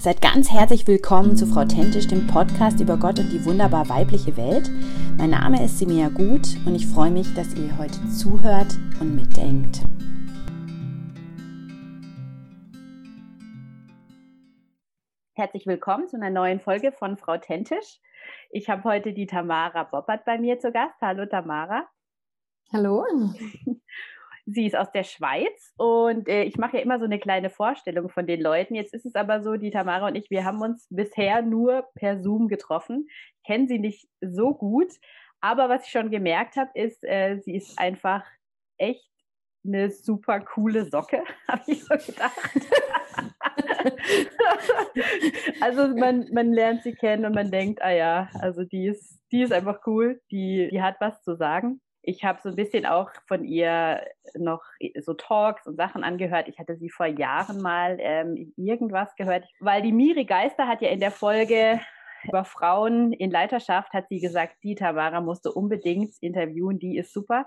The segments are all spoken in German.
Seid ganz herzlich willkommen zu Frau Tentisch, dem Podcast über Gott und die wunderbar weibliche Welt. Mein Name ist Simea Gut und ich freue mich, dass ihr heute zuhört und mitdenkt. Herzlich willkommen zu einer neuen Folge von Frau Tentisch. Ich habe heute die Tamara Boppert bei mir zu Gast. Hallo Tamara. Hallo. Sie ist aus der Schweiz und ich mache ja immer so eine kleine Vorstellung von den Leuten. Jetzt ist es aber so, die Tamara und ich, wir haben uns bisher nur per Zoom getroffen. Ich kenne sie nicht so gut, aber was ich schon gemerkt habe, ist, sie ist einfach echt eine super coole Socke, habe ich so gedacht. Also man lernt sie kennen und man denkt, ah ja, also die ist einfach cool, die hat was zu sagen. Ich habe so ein bisschen auch von ihr noch so Talks und Sachen angehört. Ich hatte sie vor Jahren mal in irgendwas gehört, weil die Miri Geister hat ja in der Folge über Frauen in Leiterschaft, hat sie gesagt, die Tamara musste unbedingt interviewen, die ist super.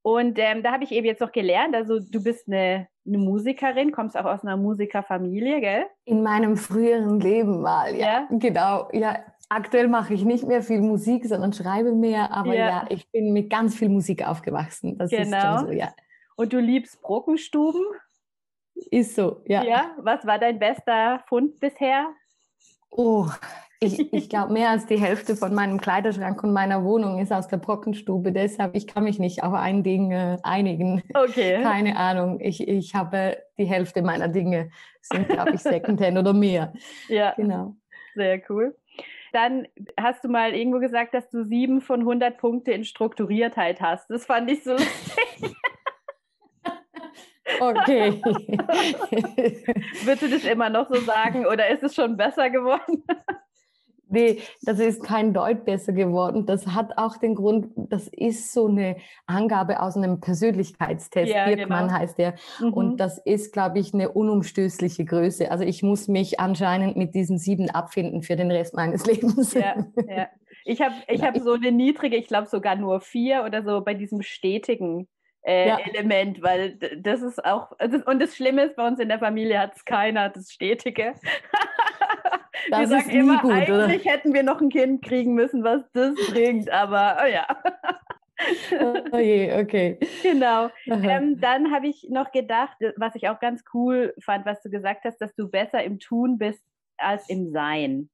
Und da habe ich eben jetzt noch gelernt, also du bist eine Musikerin, kommst auch aus einer Musikerfamilie, gell? In meinem früheren Leben mal, ja. Genau, ja. Aktuell mache ich nicht mehr viel Musik, sondern schreibe mehr, aber ja ich bin mit ganz viel Musik aufgewachsen. Das ist schon so, ja. Und du liebst Brockenstuben? Ist so, ja. Ja, was war dein bester Fund bisher? Oh, ich glaube, mehr als die Hälfte von meinem Kleiderschrank und meiner Wohnung ist aus der Brockenstube. Deshalb, ich kann mich nicht auf ein Ding einigen. Okay. Keine Ahnung. Ich habe die Hälfte meiner Dinge sind, glaube ich, Secondhand oder mehr. Ja, genau. Sehr cool. Dann hast du mal irgendwo gesagt, dass du 7 von 100 Punkte in Strukturiertheit hast. Das fand ich so lustig. Okay. Würdest du das immer noch so sagen oder ist es schon besser geworden? Nee, das ist kein Deut besser geworden. Das hat auch den Grund, das ist so eine Angabe aus einem Persönlichkeitstest. Ja, Birkmann heißt der. Mhm. Und das ist, glaube ich, eine unumstößliche Größe. Also ich muss mich anscheinend mit diesen 7 abfinden für den Rest meines Lebens. Ja, ja. Ich hab so eine niedrige, ich glaube sogar nur 4 oder so bei diesem stetigen Element, weil das ist auch, und das Schlimme ist, bei uns in der Familie hat es keiner, das Stetige. Das wir ist sagen immer, gut, eigentlich oder? Hätten wir noch ein Kind kriegen müssen, was das bringt, aber oh ja. Okay, okay. Genau. Dann habe ich noch gedacht, was ich auch ganz cool fand, was du gesagt hast, dass du besser im Tun bist als im Sein.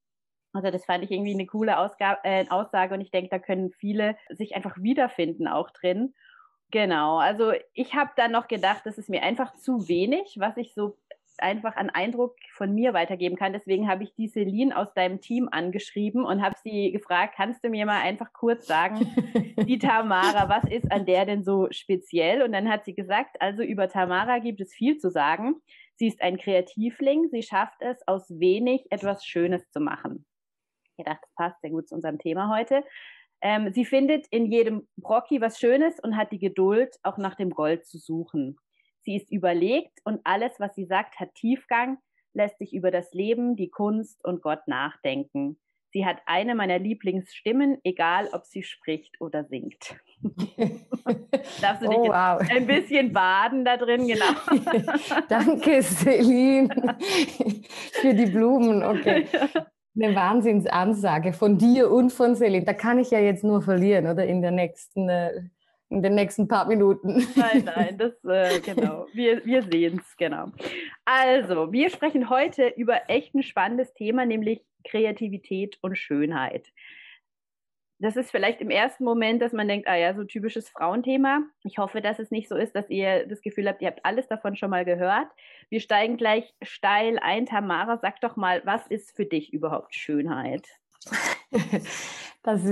Also das fand ich irgendwie eine coole Aussage und ich denke, da können viele sich einfach wiederfinden auch drin. Genau, also ich habe dann noch gedacht, das ist mir einfach zu wenig, was ich so einfach an Eindruck von mir weitergeben kann. Deswegen habe ich die Celine aus deinem Team angeschrieben und habe sie gefragt, kannst du mir mal einfach kurz sagen, die Tamara, was ist an der denn so speziell? Und dann hat sie gesagt, also über Tamara gibt es viel zu sagen. Sie ist ein Kreativling, sie schafft es, aus wenig etwas Schönes zu machen. Ich dachte, das passt sehr gut zu unserem Thema heute. Sie findet in jedem Brocki was Schönes und hat die Geduld, auch nach dem Gold zu suchen. Sie ist überlegt und alles, was sie sagt, hat Tiefgang, lässt sich über das Leben, die Kunst und Gott nachdenken. Sie hat eine meiner Lieblingsstimmen, egal ob sie spricht oder singt. Darfst du dich jetzt ein bisschen baden da drin, genau. Danke, Celine, für die Blumen, okay. Eine Wahnsinnsansage von dir und von Celine. Da kann ich ja jetzt nur verlieren, oder? In den nächsten paar Minuten. Nein, das, genau. Wir sehen es, genau. Also, wir sprechen heute über echt ein spannendes Thema, nämlich Kreativität und Schönheit. Das ist vielleicht im ersten Moment, dass man denkt, ah ja, so typisches Frauenthema. Ich hoffe, dass es nicht so ist, dass ihr das Gefühl habt, ihr habt alles davon schon mal gehört. Wir steigen gleich steil ein. Tamara, sag doch mal, was ist für dich überhaupt Schönheit? Das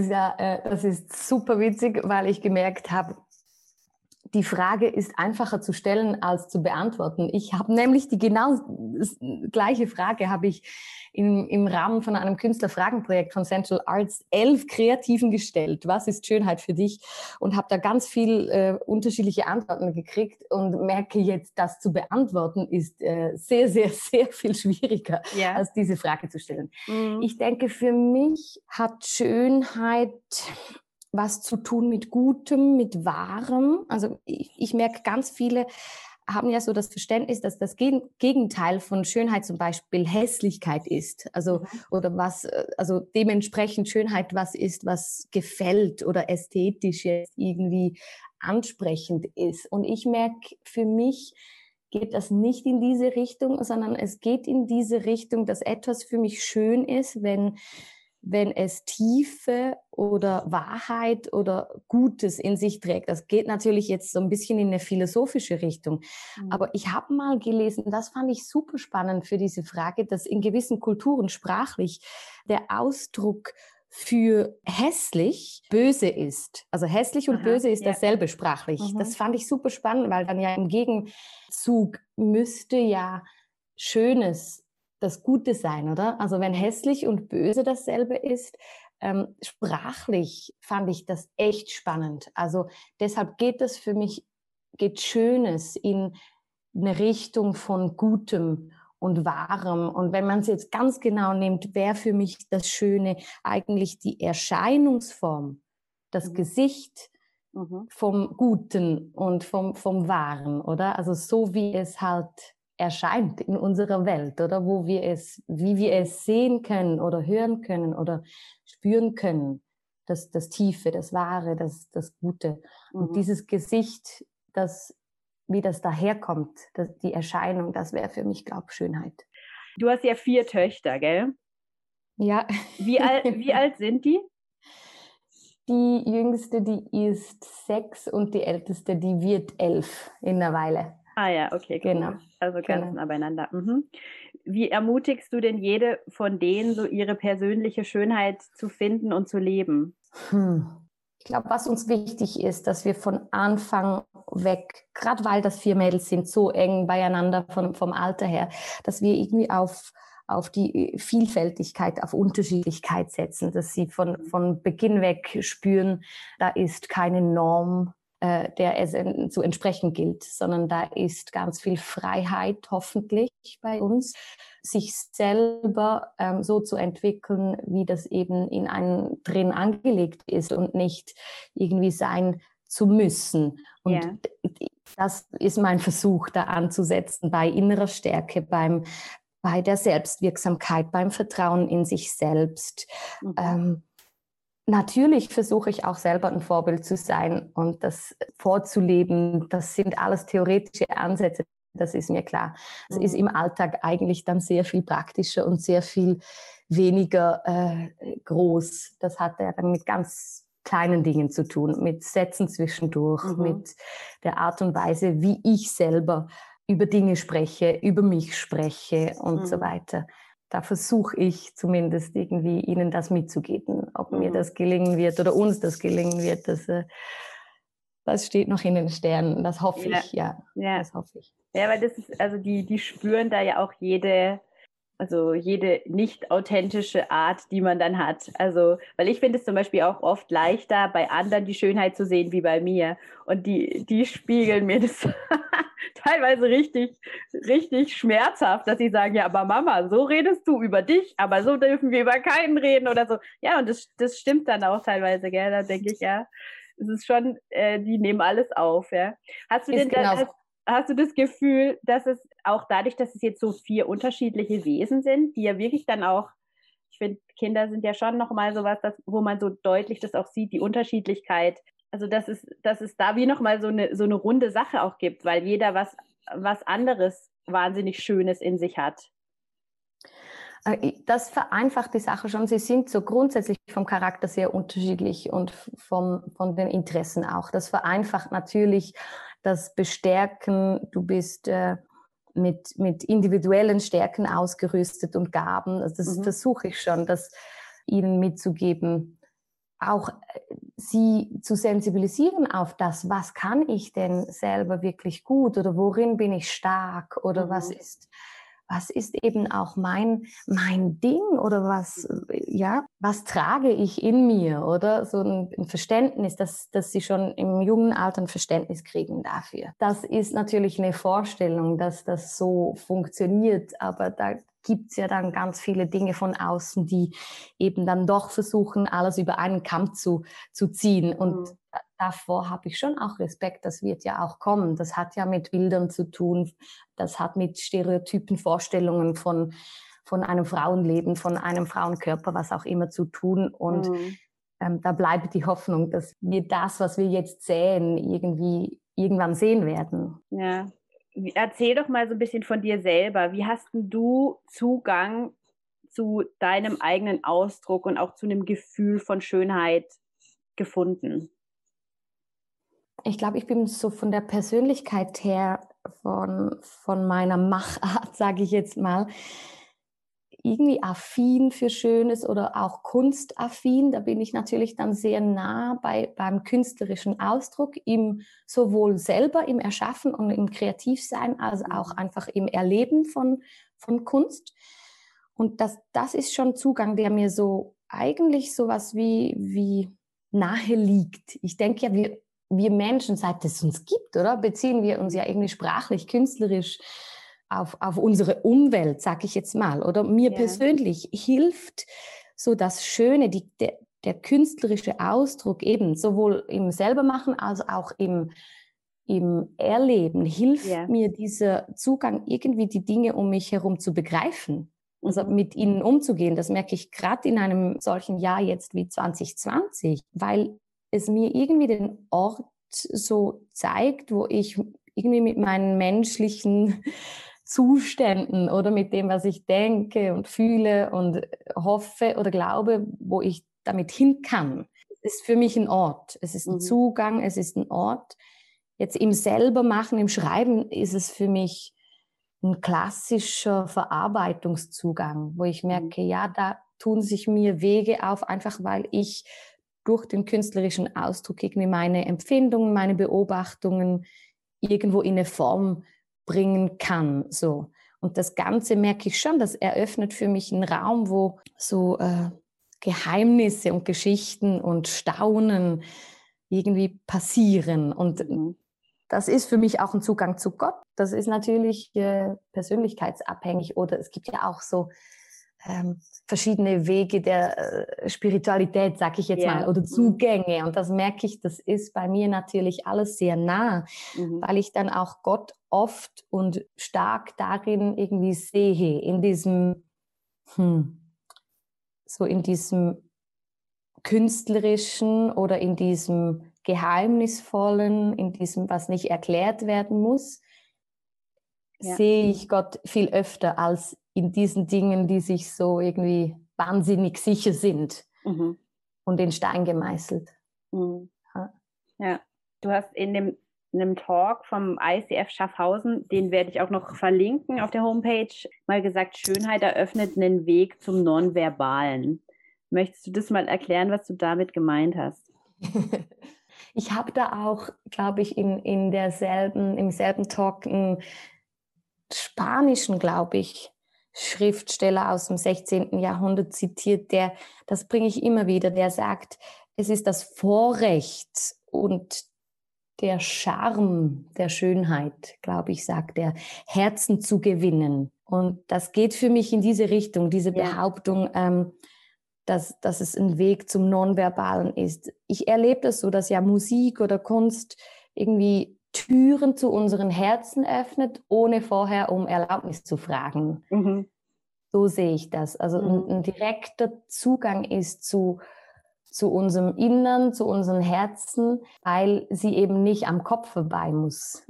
ist super witzig, weil ich gemerkt habe, die Frage ist einfacher zu stellen als zu beantworten. Ich habe nämlich die genau gleiche Frage, habe ich im Rahmen von einem Künstlerfragenprojekt von Central Arts 11 Kreativen gestellt. Was ist Schönheit für dich? Und habe da ganz viel unterschiedliche Antworten gekriegt und merke jetzt, das zu beantworten ist sehr, sehr, sehr viel schwieriger, als diese Frage zu stellen. Mhm. Ich denke, für mich hat Schönheit was zu tun mit Gutem, mit Wahrem. Also ich merke ganz viele haben ja so das Verständnis, dass das Gegenteil von Schönheit zum Beispiel Hässlichkeit ist. Also, oder was, also dementsprechend Schönheit was ist, was gefällt oder ästhetisch jetzt irgendwie ansprechend ist. Und ich merke, für mich geht das nicht in diese Richtung, sondern es geht in diese Richtung, dass etwas für mich schön ist, wenn es Tiefe oder Wahrheit oder Gutes in sich trägt. Das geht natürlich jetzt so ein bisschen in eine philosophische Richtung. Aber ich habe mal gelesen, das fand ich super spannend für diese Frage, dass in gewissen Kulturen sprachlich der Ausdruck für hässlich böse ist. Also hässlich und böse ist dasselbe sprachlich. Das fand ich super spannend, weil dann ja im Gegenzug müsste ja Schönes das Gute sein, oder? Also wenn hässlich und böse dasselbe ist, sprachlich fand ich das echt spannend. Also deshalb geht das für mich, geht Schönes in eine Richtung von Gutem und Wahrem. Und wenn man es jetzt ganz genau nimmt, wäre für mich das Schöne eigentlich die Erscheinungsform, das Gesicht vom Guten und vom Wahren, oder? Also so wie es halt erscheint in unserer Welt, oder wo wir es, wie wir es sehen können oder hören können oder spüren können, das Tiefe, das Wahre, das Gute. Und dieses Gesicht, das, wie das daherkommt, die Erscheinung, das wäre für mich, glaube ich, Schönheit. Du hast ja 4 Töchter, gell? Ja. Wie alt sind die? Die jüngste, die ist 6 und die älteste, die wird 11 in einer Weile. Ah ja, okay, genau. Also ganz nah beieinander. Wie ermutigst du denn jede von denen, so ihre persönliche Schönheit zu finden und zu leben? Ich glaube, was uns wichtig ist, dass wir von Anfang weg, gerade weil das 4 Mädels sind, so eng beieinander vom Alter her, dass wir irgendwie auf die Vielfältigkeit, auf Unterschiedlichkeit setzen, dass sie von Beginn weg spüren, da ist keine Norm, der es zu entsprechen gilt, sondern da ist ganz viel Freiheit hoffentlich bei uns, sich selber so zu entwickeln, wie das eben in einem drin angelegt ist und nicht irgendwie sein zu müssen. Und das ist mein Versuch, da anzusetzen bei innerer Stärke, bei der Selbstwirksamkeit, beim Vertrauen in sich selbst. Natürlich versuche ich auch selber ein Vorbild zu sein und das vorzuleben. Das sind alles theoretische Ansätze, das ist mir klar. Es ist im Alltag eigentlich dann sehr viel praktischer und sehr viel weniger groß. Das hat ja dann mit ganz kleinen Dingen zu tun, mit Sätzen zwischendurch, mit der Art und Weise, wie ich selber über Dinge spreche, über mich spreche und so weiter. Da versuche ich zumindest irgendwie ihnen das mitzugeben. Ob mir das gelingen wird oder uns das gelingen wird, das steht noch in den Sternen. Das hoffe ich, das hoffe ich. Ja, weil das ist, also die spüren da ja auch jede nicht authentische Art, die man dann hat. Also, weil ich finde es zum Beispiel auch oft leichter, bei anderen die Schönheit zu sehen, wie bei mir. Und die spiegeln mir das teilweise richtig, richtig schmerzhaft, dass sie sagen, ja, aber Mama, so redest du über dich, aber so dürfen wir über keinen reden oder so. Ja, und das stimmt dann auch teilweise, gell? Da denke ich, ja, es ist schon, die nehmen alles auf, ja. Hast du das Gefühl, dass es auch dadurch, dass es jetzt so 4 unterschiedliche Wesen sind, die ja wirklich dann auch, ich finde, Kinder sind ja schon nochmal sowas, wo man so deutlich das auch sieht, die Unterschiedlichkeit, also dass es da wie nochmal so eine runde Sache auch gibt, weil jeder was anderes wahnsinnig Schönes in sich hat. Das vereinfacht die Sache schon. Sie sind so grundsätzlich vom Charakter sehr unterschiedlich und von den Interessen auch. Das vereinfacht natürlich das Bestärken. Du bist mit individuellen Stärken ausgerüstet und Gaben. Also das versuche ich schon, das ihnen mitzugeben. Auch sie zu sensibilisieren auf das, was kann ich denn selber wirklich gut oder worin bin ich stark oder was ist eben auch mein Ding oder was trage ich in mir, oder? So ein Verständnis, dass sie schon im jungen Alter ein Verständnis kriegen dafür. Das ist natürlich eine Vorstellung, dass das so funktioniert, aber da gibt es ja dann ganz viele Dinge von außen, die eben dann doch versuchen, alles über einen Kamm zu ziehen. Und davor habe ich schon auch Respekt, das wird ja auch kommen. Das hat ja mit Bildern zu tun, das hat mit Stereotypen, Vorstellungen von einem Frauenleben, von einem Frauenkörper, was auch immer zu tun. Und da bleibt die Hoffnung, dass wir das, was wir jetzt säen, irgendwie irgendwann sehen werden. Ja. Erzähl doch mal so ein bisschen von dir selber. Wie hast denn du Zugang zu deinem eigenen Ausdruck und auch zu einem Gefühl von Schönheit gefunden? Ich glaube, ich bin so von der Persönlichkeit her, von meiner Machart, sage ich jetzt mal, irgendwie affin für Schönes oder auch kunstaffin. Da bin ich natürlich dann sehr nah beim künstlerischen Ausdruck, sowohl selber im Erschaffen und im Kreativsein, als auch einfach im Erleben von Kunst. Und das ist schon Zugang, der mir so eigentlich sowas wie nahe liegt. Ich denke ja, wir Menschen, seit es uns gibt, oder, beziehen wir uns ja irgendwie sprachlich, künstlerisch auf unsere Umwelt, sage ich jetzt mal, oder mir persönlich hilft so das Schöne, der künstlerische Ausdruck eben, sowohl im Selbermachen als auch im Erleben, hilft mir dieser Zugang, irgendwie die Dinge um mich herum zu begreifen, also mit ihnen umzugehen. Das merke ich gerade in einem solchen Jahr jetzt wie 2020, weil es mir irgendwie den Ort so zeigt, wo ich irgendwie mit meinen menschlichen Zuständen oder mit dem, was ich denke und fühle und hoffe oder glaube, wo ich damit hin kann. Es ist für mich ein Ort, es ist ein Zugang, es ist ein Ort. Jetzt im Selbermachen, im Schreiben ist es für mich ein klassischer Verarbeitungszugang, wo ich merke, ja, da tun sich mir Wege auf, einfach weil ich durch den künstlerischen Ausdruck irgendwie meine Empfindungen, meine Beobachtungen irgendwo in eine Form bringen kann. So. Und das Ganze merke ich schon, das eröffnet für mich einen Raum, wo so Geheimnisse und Geschichten und Staunen irgendwie passieren. Und das ist für mich auch ein Zugang zu Gott. Das ist natürlich persönlichkeitsabhängig. Oder es gibt ja auch so verschiedene Wege der Spiritualität, sage ich jetzt mal, oder Zugänge. Und das merke ich, das ist bei mir natürlich alles sehr nah, weil ich dann auch Gott oft und stark darin irgendwie sehe, in diesem, so in diesem künstlerischen oder in diesem geheimnisvollen, in diesem, was nicht erklärt werden muss, sehe ich Gott viel öfter als in diesen Dingen, die sich so irgendwie wahnsinnig sicher sind und in Stein gemeißelt. Ja, du hast in einem Talk vom ICF Schaffhausen, den werde ich auch noch verlinken auf der Homepage, mal gesagt, Schönheit eröffnet einen Weg zum Nonverbalen. Möchtest du das mal erklären, was du damit gemeint hast? Ich habe da auch, glaube ich, im selben Talk einen spanischen, glaube ich, Schriftsteller aus dem 16. Jahrhundert zitiert, das bringe ich immer wieder, der sagt, es ist das Vorrecht und der Charme der Schönheit, glaube ich, sagt er, Herzen zu gewinnen. Und das geht für mich in diese Richtung, diese Behauptung, dass es ein Weg zum Nonverbalen ist. Ich erlebe das so, dass ja Musik oder Kunst irgendwie Türen zu unseren Herzen öffnet, ohne vorher um Erlaubnis zu fragen. So sehe ich das. Also ein direkter Zugang ist zu unserem Innern, zu unseren Herzen, weil sie eben nicht am Kopf vorbei muss.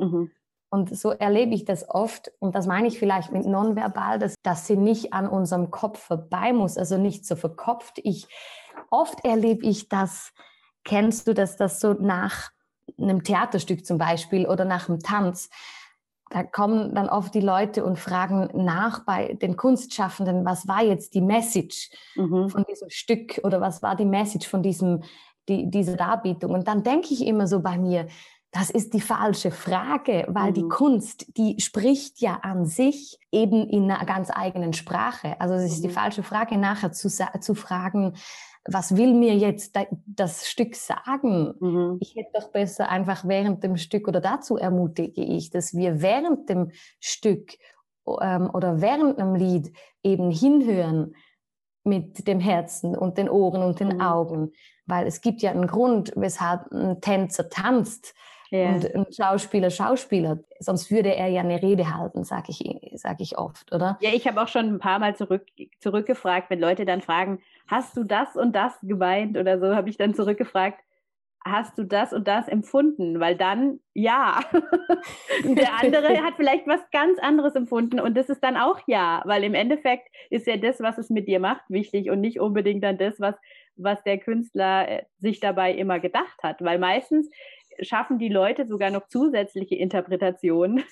Und so erlebe ich das oft, und das meine ich vielleicht mit nonverbal, dass sie nicht an unserem Kopf vorbei muss, also nicht so verkopft. Oft erlebe ich das, kennst du das, dass so nach einem Theaterstück zum Beispiel oder nach einem Tanz, da kommen dann oft die Leute und fragen nach bei den Kunstschaffenden, was war jetzt die Message von diesem Stück oder was war die Message von dieser Darbietung. Und dann denke ich immer so bei mir, das ist die falsche Frage, weil die Kunst, die spricht ja an sich eben in einer ganz eigenen Sprache. Also es ist die falsche Frage, nachher zu fragen, was will mir jetzt das Stück sagen? Ich hätte doch besser einfach während dem Stück, oder dazu ermutige ich, dass wir während dem Stück oder während einem Lied eben hinhören mit dem Herzen und den Ohren und den Augen, weil es gibt ja einen Grund, weshalb ein Tänzer tanzt und ein Schauspieler, sonst würde er ja eine Rede halten, sag ich oft, oder? Ja, ich habe auch schon ein paar Mal zurückgefragt, wenn Leute dann fragen, hast du das und das geweint oder so, habe ich dann zurückgefragt, hast du das und das empfunden? Weil dann, ja. Der andere hat vielleicht was ganz anderes empfunden und das ist dann auch ja. Weil im Endeffekt ist ja das, was es mit dir macht, wichtig und nicht unbedingt dann das, was der Künstler sich dabei immer gedacht hat. Weil meistens schaffen die Leute sogar noch zusätzliche Interpretationen.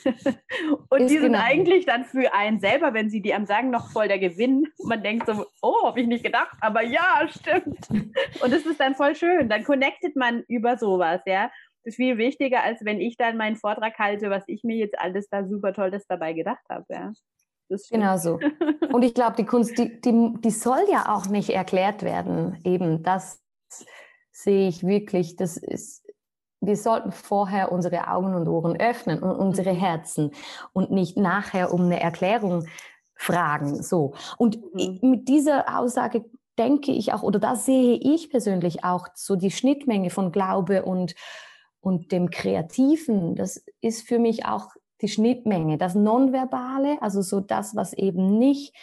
Und ist die sind genau. Eigentlich dann für einen selber, wenn sie die am Sagen, noch voll der Gewinn. Man denkt so, oh, habe ich nicht gedacht, aber ja, stimmt. Und das ist dann voll schön. Dann connectet man über sowas, ja. Das ist viel wichtiger, als wenn ich dann meinen Vortrag halte, was ich mir jetzt alles da super Tolles dabei gedacht habe, ja. Genau so. Und ich glaube, die Kunst, die soll ja auch nicht erklärt werden. Eben, das sehe ich wirklich, das ist... Wir sollten vorher unsere Augen und Ohren öffnen und unsere Herzen und nicht nachher um eine Erklärung fragen. So. Und mit dieser Aussage denke ich auch, oder da sehe ich persönlich auch so die Schnittmenge von Glaube und dem Kreativen. Das ist für mich auch die Schnittmenge. Das Nonverbale, also so das, was eben nicht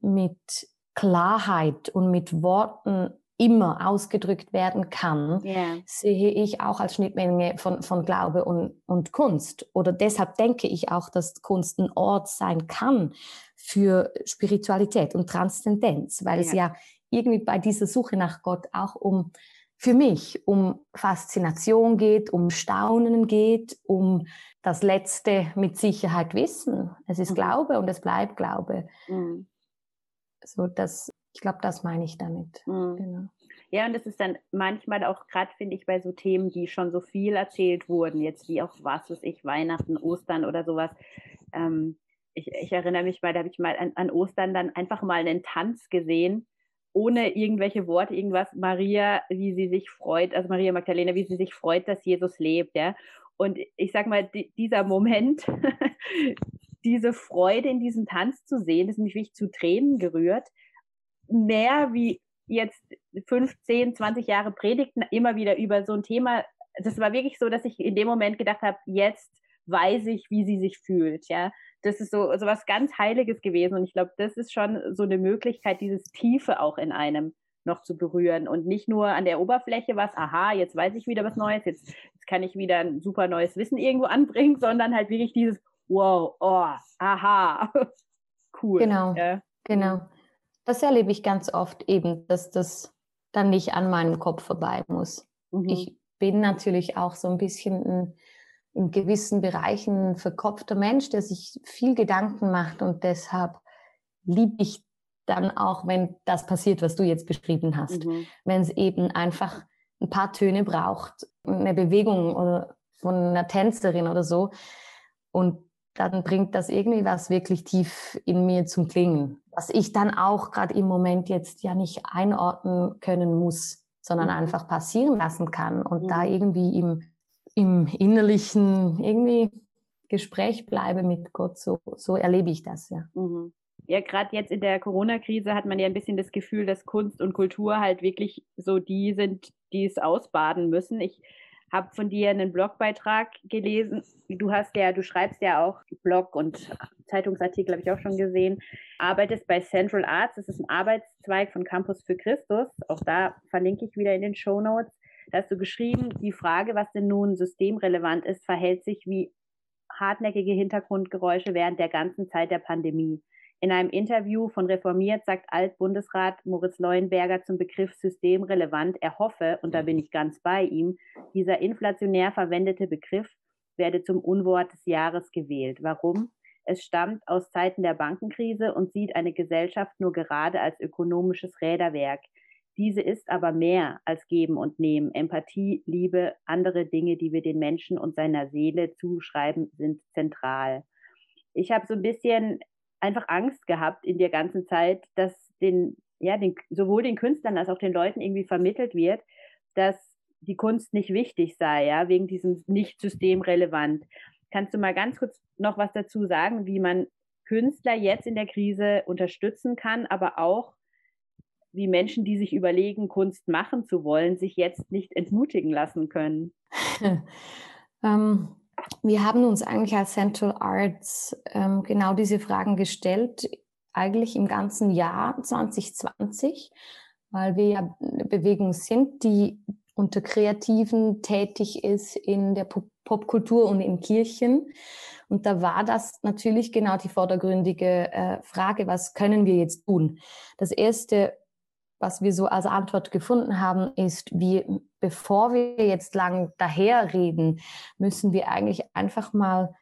mit Klarheit und mit Worten immer ausgedrückt werden kann, sehe ich auch als Schnittmenge von Glaube und Kunst. Oder deshalb denke ich auch, dass Kunst ein Ort sein kann für Spiritualität und Transzendenz, weil es ja irgendwie bei dieser Suche nach Gott auch um Faszination geht, um Staunen geht, um das Letzte mit Sicherheit wissen. Es ist Glaube und es bleibt Glaube. Mhm. So, dass ich glaube, das meine ich damit. Mhm. Genau. Ja, und das ist dann manchmal auch gerade, finde ich, bei so Themen, die schon so viel erzählt wurden, jetzt wie auch, was weiß ich, Weihnachten, Ostern oder sowas. Ich erinnere mich mal, da habe ich mal an Ostern dann einfach mal einen Tanz gesehen, ohne irgendwelche Worte, irgendwas. Maria, wie sie sich freut, also Maria Magdalena, wie sie sich freut, dass Jesus lebt, ja. Und ich sage mal, dieser Moment, diese Freude in diesem Tanz zu sehen, das ist mich wirklich zu Tränen gerührt. Mehr wie jetzt 15, 20 Jahre Predigten immer wieder über so ein Thema. Das war wirklich so, dass ich in dem Moment gedacht habe, jetzt weiß ich, wie sie sich fühlt. Ja, das ist so was ganz Heiliges gewesen. Und ich glaube, das ist schon so eine Möglichkeit, dieses Tiefe auch in einem noch zu berühren und nicht nur an der Oberfläche was, aha, jetzt weiß ich wieder was Neues, jetzt kann ich wieder ein super neues Wissen irgendwo anbringen, sondern halt wirklich dieses wow, oh, aha, cool. Genau, ja. Genau. Das erlebe ich ganz oft eben, dass das dann nicht an meinem Kopf vorbei muss. Mhm. Ich bin natürlich auch so ein bisschen in gewissen Bereichen ein verkopfter Mensch, der sich viel Gedanken macht, und deshalb liebe ich dann auch, wenn das passiert, was du jetzt beschrieben hast. Mhm. Wenn es eben einfach ein paar Töne braucht, eine Bewegung oder von einer Tänzerin oder so, und dann bringt das irgendwie was wirklich tief in mir zum Klingen, was ich dann auch gerade im Moment jetzt ja nicht einordnen können muss, sondern einfach passieren lassen kann und da irgendwie im innerlichen irgendwie Gespräch bleibe mit Gott. So erlebe ich das, ja. Mhm. Ja, gerade jetzt in der Corona-Krise hat man ja ein bisschen das Gefühl, dass Kunst und Kultur halt wirklich so die sind, die es ausbaden müssen. Ich habe von dir einen Blogbeitrag gelesen. Du schreibst ja auch Blog und Zeitungsartikel, habe ich auch schon gesehen. Arbeitest bei Central Arts, das ist ein Arbeitszweig von Campus für Christus. Auch da verlinke ich wieder in den Shownotes. Da hast du geschrieben, die Frage, was denn nun systemrelevant ist, verhält sich wie hartnäckige Hintergrundgeräusche während der ganzen Zeit der Pandemie. In einem Interview von Reformiert sagt Altbundesrat Moritz Leuenberger zum Begriff systemrelevant, er hoffe, und da bin ich ganz bei ihm, dieser inflationär verwendete Begriff werde zum Unwort des Jahres gewählt. Warum? Es stammt aus Zeiten der Bankenkrise und sieht eine Gesellschaft nur gerade als ökonomisches Räderwerk. Diese ist aber mehr als Geben und Nehmen. Empathie, Liebe, andere Dinge, die wir den Menschen und seiner Seele zuschreiben, sind zentral. Ich habe so ein bisschen einfach Angst gehabt in der ganzen Zeit, dass sowohl den Künstlern als auch den Leuten irgendwie vermittelt wird, dass die Kunst nicht wichtig sei, ja, wegen diesem nicht systemrelevant. Kannst du mal ganz kurz noch was dazu sagen, wie man Künstler jetzt in der Krise unterstützen kann, aber auch, wie Menschen, die sich überlegen, Kunst machen zu wollen, sich jetzt nicht entmutigen lassen können. Wir haben uns eigentlich als Central Arts genau diese Fragen gestellt, eigentlich im ganzen Jahr 2020, weil wir ja eine Bewegung sind, die unter Kreativen tätig ist in der Popkultur und in Kirchen. Und da war das natürlich genau die vordergründige Frage, was können wir jetzt tun? Das Erste, was wir so als Antwort gefunden haben, ist, bevor wir jetzt lang daherreden, müssen wir eigentlich einfach mal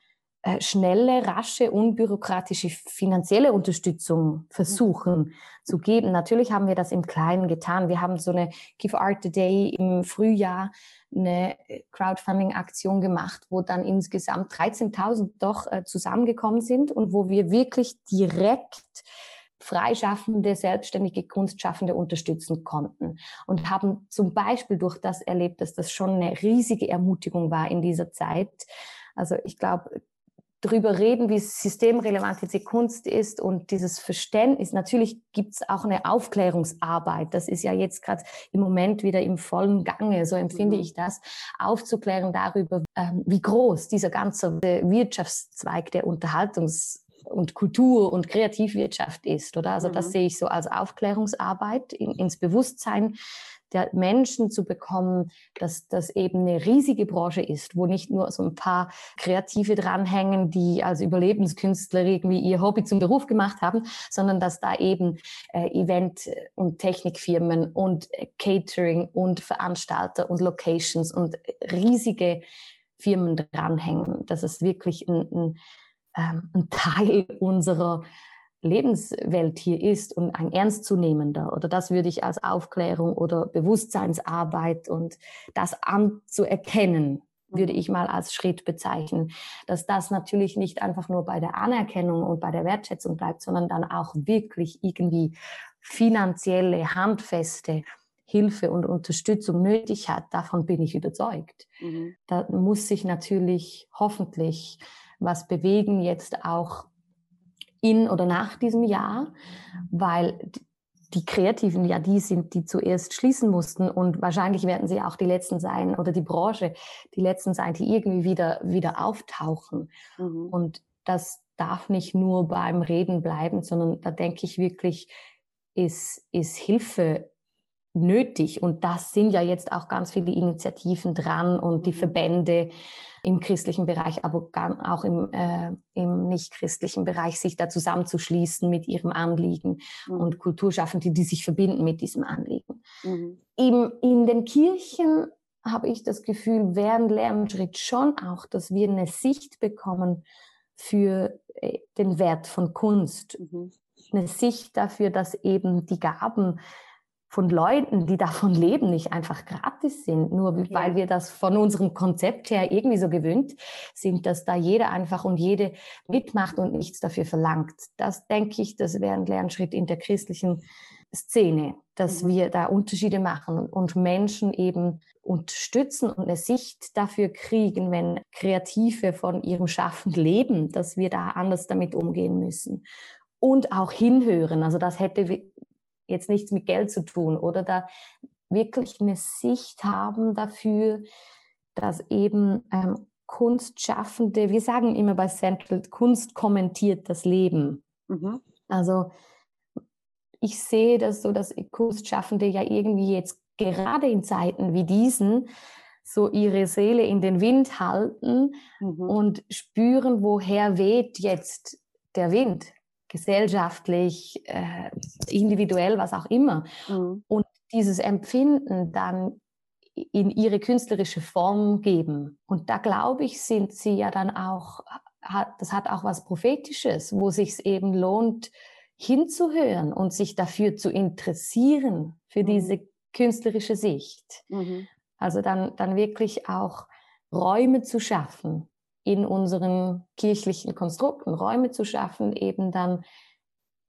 schnelle, rasche, unbürokratische finanzielle Unterstützung versuchen zu geben. Natürlich haben wir das im Kleinen getan. Wir haben so eine Give Art a Day im Frühjahr, eine Crowdfunding-Aktion gemacht, wo dann insgesamt 13.000 doch zusammengekommen sind und wo wir wirklich direkt freischaffende, selbstständige Kunstschaffende unterstützen konnten und haben zum Beispiel durch das erlebt, dass das schon eine riesige Ermutigung war in dieser Zeit. Also ich glaube, darüber reden, wie systemrelevant jetzt die Kunst ist und dieses Verständnis. Natürlich gibt es auch eine Aufklärungsarbeit. Das ist ja jetzt gerade im Moment wieder im vollen Gange, so empfinde ich das, aufzuklären darüber, wie groß dieser ganze Wirtschaftszweig der Unterhaltungs- und Kultur- und Kreativwirtschaft ist, oder? Also das sehe ich so als Aufklärungsarbeit, ins Bewusstsein der Menschen zu bekommen, dass das eben eine riesige Branche ist, wo nicht nur so ein paar Kreative dranhängen, die als Überlebenskünstler irgendwie ihr Hobby zum Beruf gemacht haben, sondern dass da eben Event- und Technikfirmen und Catering und Veranstalter und Locations und riesige Firmen dranhängen. Das ist wirklich ein Teil unserer Lebenswelt hier ist und ein ernstzunehmender, oder das würde ich als Aufklärung oder Bewusstseinsarbeit und das anzuerkennen, würde ich mal als Schritt bezeichnen, dass das natürlich nicht einfach nur bei der Anerkennung und bei der Wertschätzung bleibt, sondern dann auch wirklich irgendwie finanzielle, handfeste Hilfe und Unterstützung nötig hat. Davon bin ich überzeugt. Da muss sich natürlich hoffentlich was bewegen, jetzt auch in oder nach diesem Jahr, weil die Kreativen ja die sind, die zuerst schließen mussten, und wahrscheinlich werden sie auch die Letzten sein, oder die Branche die Letzten sein, die irgendwie wieder auftauchen. Und das darf nicht nur beim Reden bleiben, sondern da denke ich wirklich, ist Hilfe nötig, und das sind ja jetzt auch ganz viele Initiativen dran und die Verbände im christlichen Bereich, aber auch im nicht-christlichen Bereich, sich da zusammenzuschließen mit ihrem Anliegen, und Kulturschaffende, die sich verbinden mit diesem Anliegen. In den Kirchen habe ich das Gefühl, während Lernschritt schon auch, dass wir eine Sicht bekommen für den Wert von Kunst, eine Sicht dafür, dass eben die Gaben von Leuten, die davon leben, nicht einfach gratis sind, nur weil wir das von unserem Konzept her irgendwie so gewöhnt sind, dass da jeder einfach und jede mitmacht und nichts dafür verlangt. Das denke ich, das wäre ein Lernschritt in der christlichen Szene, dass wir da Unterschiede machen und Menschen eben unterstützen und eine Sicht dafür kriegen, wenn Kreative von ihrem Schaffen leben, dass wir da anders damit umgehen müssen. Und auch hinhören, also das hätte jetzt nichts mit Geld zu tun, oder da wirklich eine Sicht haben dafür, dass eben Kunstschaffende, wir sagen immer bei Central, Kunst kommentiert das Leben. Also ich sehe das so, dass Kunstschaffende ja irgendwie jetzt gerade in Zeiten wie diesen so ihre Seele in den Wind halten und spüren, woher weht jetzt der Wind. Gesellschaftlich, individuell, was auch immer. Und dieses Empfinden dann in ihre künstlerische Form geben. Und da, glaube ich, sind sie ja dann auch, das hat auch was Prophetisches, wo sich's eben lohnt, hinzuhören und sich dafür zu interessieren, für diese künstlerische Sicht. Also dann wirklich auch Räume zu schaffen, in unseren kirchlichen Konstrukten Räume zu schaffen, eben dann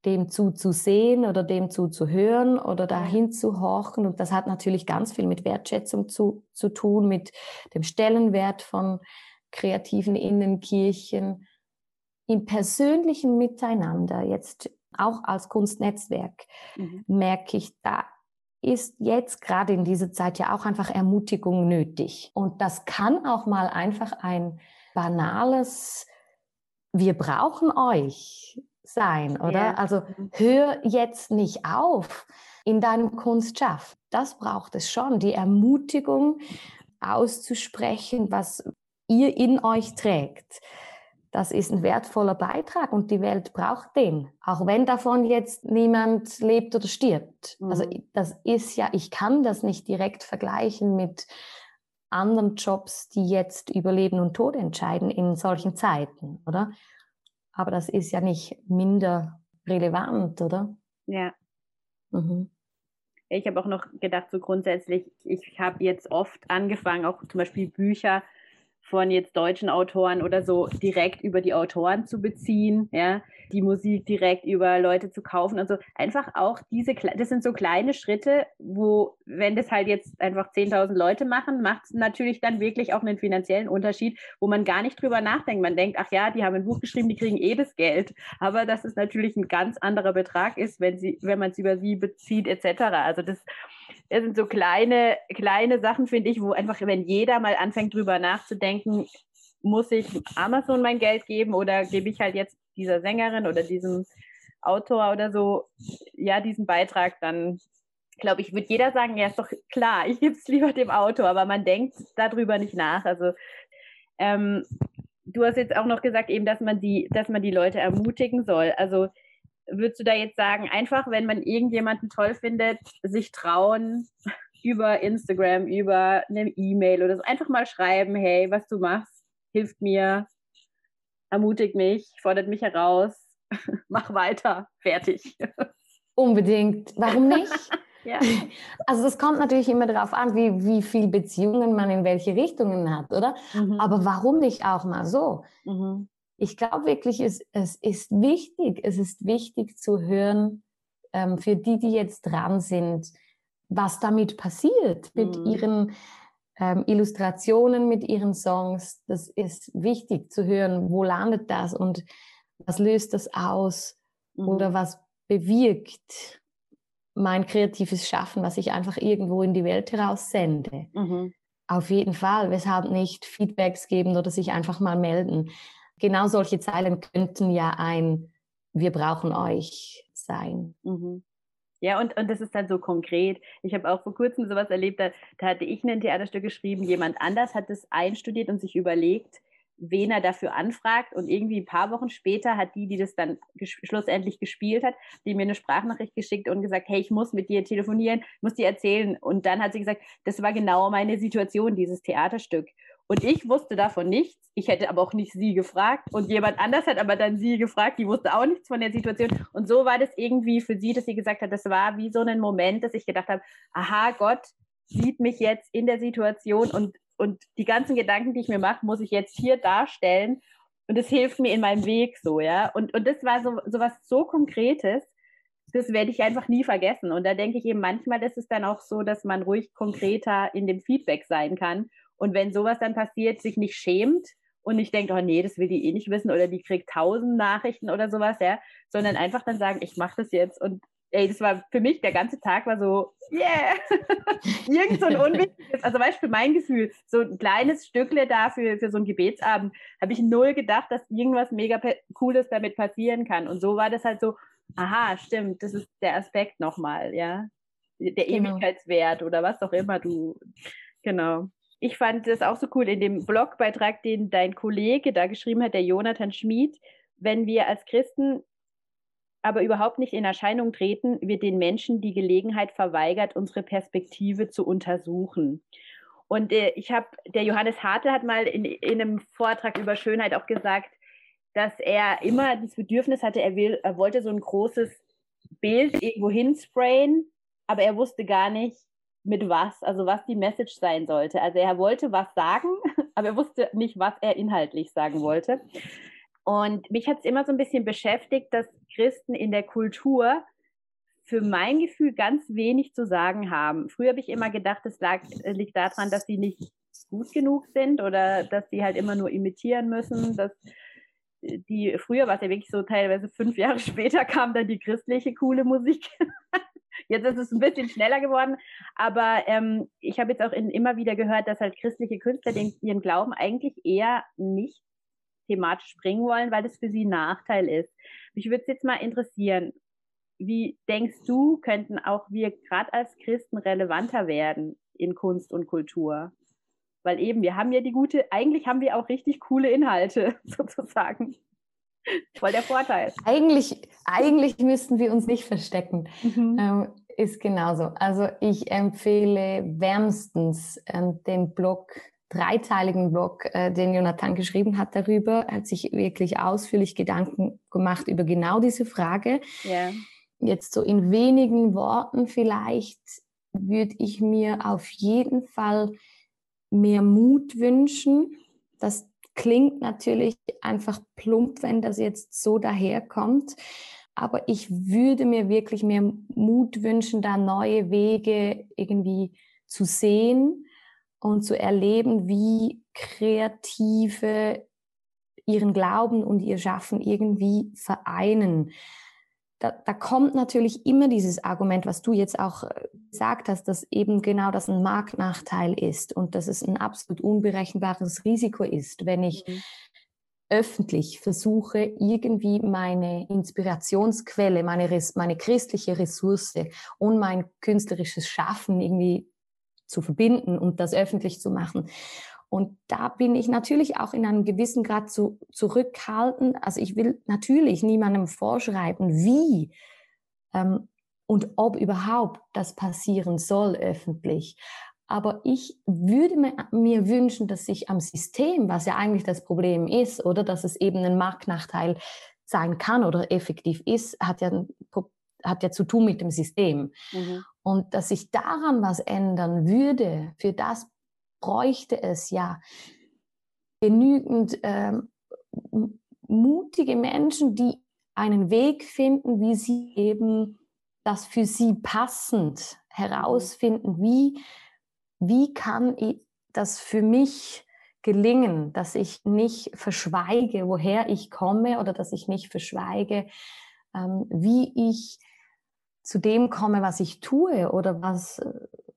dem zuzusehen oder dem zuzuhören oder dahin zu horchen. Und das hat natürlich ganz viel mit Wertschätzung zu tun, mit dem Stellenwert von Kreativen in den Kirchen, im persönlichen Miteinander, jetzt auch als Kunstnetzwerk, merke ich, da ist jetzt gerade in dieser Zeit ja auch einfach Ermutigung nötig. Und das kann auch mal einfach ein banales "Wir brauchen euch" sein, oder? Ja. Also hör jetzt nicht auf in deinem Kunstschaff. Das braucht es schon, die Ermutigung auszusprechen, was ihr in euch trägt. Das ist ein wertvoller Beitrag und die Welt braucht den, auch wenn davon jetzt niemand lebt oder stirbt. Mhm. Also das ist ja, ich kann das nicht direkt vergleichen mit anderen Jobs, die jetzt über Leben und Tod entscheiden in solchen Zeiten, oder? Aber das ist ja nicht minder relevant, oder? Ja. Mhm. Ich habe auch noch gedacht, so grundsätzlich, ich habe jetzt oft angefangen, auch zum Beispiel Bücher von jetzt deutschen Autoren oder so direkt über die Autoren zu beziehen, ja, die Musik direkt über Leute zu kaufen und so. Einfach auch das sind so kleine Schritte, wo, wenn das halt jetzt einfach 10.000 Leute machen, macht es natürlich dann wirklich auch einen finanziellen Unterschied, wo man gar nicht drüber nachdenkt. Man denkt, ach ja, die haben ein Buch geschrieben, die kriegen eh das Geld. Aber dass es natürlich ein ganz anderer Betrag ist, wenn man es über sie bezieht etc. Also das sind so kleine Sachen, finde ich, wo einfach, wenn jeder mal anfängt, drüber nachzudenken, muss ich Amazon mein Geld geben oder gebe ich halt jetzt dieser Sängerin oder diesem Autor oder so, ja, diesen Beitrag, dann glaube ich, würde jeder sagen, ja, ist doch klar, ich gebe es lieber dem Autor, aber man denkt darüber nicht nach. Also du hast jetzt auch noch gesagt, eben, dass man die Leute ermutigen soll. Also würdest du da jetzt sagen, einfach, wenn man irgendjemanden toll findet, sich trauen, über Instagram, über eine E-Mail oder so, einfach mal schreiben, hey, was du machst, hilft mir, ermutigt mich, fordert mich heraus, mach weiter, fertig. Unbedingt. Warum nicht? Ja. Also das kommt natürlich immer darauf an, wie viel Beziehungen man in welche Richtungen hat, oder? Mhm. Aber warum nicht auch mal so? Mhm. Ich glaube wirklich, es ist wichtig zu hören, für die jetzt dran sind, was damit passiert mit ihren Illustrationen, mit ihren Songs. Das ist wichtig zu hören, wo landet das und was löst das aus oder was bewirkt mein kreatives Schaffen, was ich einfach irgendwo in die Welt heraus sende. Mhm. Auf jeden Fall, weshalb nicht Feedbacks geben oder sich einfach mal melden. Genau solche Zeilen könnten ja ein "Wir brauchen euch" sein. Mhm. Ja, und das ist dann so konkret. Ich habe auch vor kurzem sowas erlebt, da hatte ich ein Theaterstück geschrieben, jemand anders hat es einstudiert und sich überlegt, wen er dafür anfragt, und irgendwie ein paar Wochen später hat die das dann schlussendlich gespielt hat, die mir eine Sprachnachricht geschickt und gesagt, hey, ich muss mit dir telefonieren, muss dir erzählen, und dann hat sie gesagt, das war genau meine Situation, dieses Theaterstück. Und ich wusste davon nichts, ich hätte aber auch nicht sie gefragt, und jemand anders hat aber dann sie gefragt, die wusste auch nichts von der Situation, und so war das irgendwie für sie, dass sie gesagt hat, das war wie so ein Moment, dass ich gedacht habe, aha, Gott sieht mich jetzt in der Situation, und die ganzen Gedanken, die ich mir mache, muss ich jetzt hier darstellen, und es hilft mir in meinem Weg so, ja, und das war so was so Konkretes, das werde ich einfach nie vergessen, und da denke ich eben manchmal, das ist dann auch so, dass man ruhig konkreter in dem Feedback sein kann. Und wenn sowas dann passiert, sich nicht schämt und nicht denkt, oh nee, das will die eh nicht wissen oder die kriegt 1000 Nachrichten oder sowas, ja, sondern einfach dann sagen, ich mache das jetzt, und ey, das war für mich, der ganze Tag war so, yeah, irgend so ein unwichtiges, also weißt du, für mein Gefühl, so ein kleines Stückle da für so einen Gebetsabend, habe ich null gedacht, dass irgendwas mega Cooles damit passieren kann, und so war das halt so, aha, stimmt, das ist der Aspekt nochmal, ja, der Ewigkeitswert oder was auch immer du, genau. Ich fand das auch so cool in dem Blogbeitrag, den dein Kollege da geschrieben hat, der Jonathan Schmid. Wenn wir als Christen aber überhaupt nicht in Erscheinung treten, wird den Menschen die Gelegenheit verweigert, unsere Perspektive zu untersuchen. Und der Johannes Hartl hat mal in einem Vortrag über Schönheit auch gesagt, dass er immer das Bedürfnis hatte, er wollte so ein großes Bild irgendwo hinsprayen, aber er wusste gar nicht, mit was, also was die Message sein sollte. Also er wollte was sagen, aber er wusste nicht, was er inhaltlich sagen wollte. Und mich hat es immer so ein bisschen beschäftigt, dass Christen in der Kultur für mein Gefühl ganz wenig zu sagen haben. Früher habe ich immer gedacht, das liegt daran, dass sie nicht gut genug sind oder dass sie halt immer nur imitieren müssen, dass die früher war es ja wirklich so, teilweise 5 Jahre später kam dann die christliche coole Musik. Jetzt ist es ein bisschen schneller geworden, aber ich habe jetzt auch immer wieder gehört, dass halt christliche Künstler ihren Glauben eigentlich eher nicht thematisch bringen wollen, weil das für sie ein Nachteil ist. Mich würde es jetzt mal interessieren, wie denkst du, könnten auch wir gerade als Christen relevanter werden in Kunst und Kultur? Weil eben, wir haben ja eigentlich haben wir auch richtig coole Inhalte sozusagen. Voll der Vorteil. Eigentlich müssten wir uns nicht verstecken. Mhm. Ist genauso. Also ich empfehle wärmstens den Blog, dreiteiligen Blog, den Jonathan geschrieben hat darüber. Er hat sich wirklich ausführlich Gedanken gemacht über genau diese Frage. Ja. Jetzt so in wenigen Worten vielleicht würde ich mir auf jeden Fall mehr Mut wünschen. Das klingt natürlich einfach plump, wenn das jetzt so daherkommt. Aber ich würde mir wirklich mehr Mut wünschen, da neue Wege irgendwie zu sehen und zu erleben, wie Kreative ihren Glauben und ihr Schaffen irgendwie vereinen. Da kommt natürlich immer dieses Argument, was du jetzt auch gesagt hast, dass eben genau das ein Marktnachteil ist und dass es ein absolut unberechenbares Risiko ist, wenn ich öffentlich versuche, irgendwie meine Inspirationsquelle, meine christliche Ressource und mein künstlerisches Schaffen irgendwie zu verbinden und das öffentlich zu machen. Und da bin ich natürlich auch in einem gewissen Grad zurückhaltend. Also ich will natürlich niemandem vorschreiben, wie und ob überhaupt das passieren soll öffentlich. Aber ich würde mir wünschen, dass sich am System, was ja eigentlich das Problem ist, oder dass es eben ein Marktnachteil sein kann oder effektiv ist, hat ja zu tun mit dem System. Mhm. Und dass sich daran was ändern würde, für das bräuchte es ja genügend mutige Menschen, die einen Weg finden, wie sie eben das für sie passend herausfinden. Wie kann das für mich gelingen, dass ich nicht verschweige, woher ich komme, oder dass ich nicht verschweige, wie ich zu dem komme, was ich tue, oder was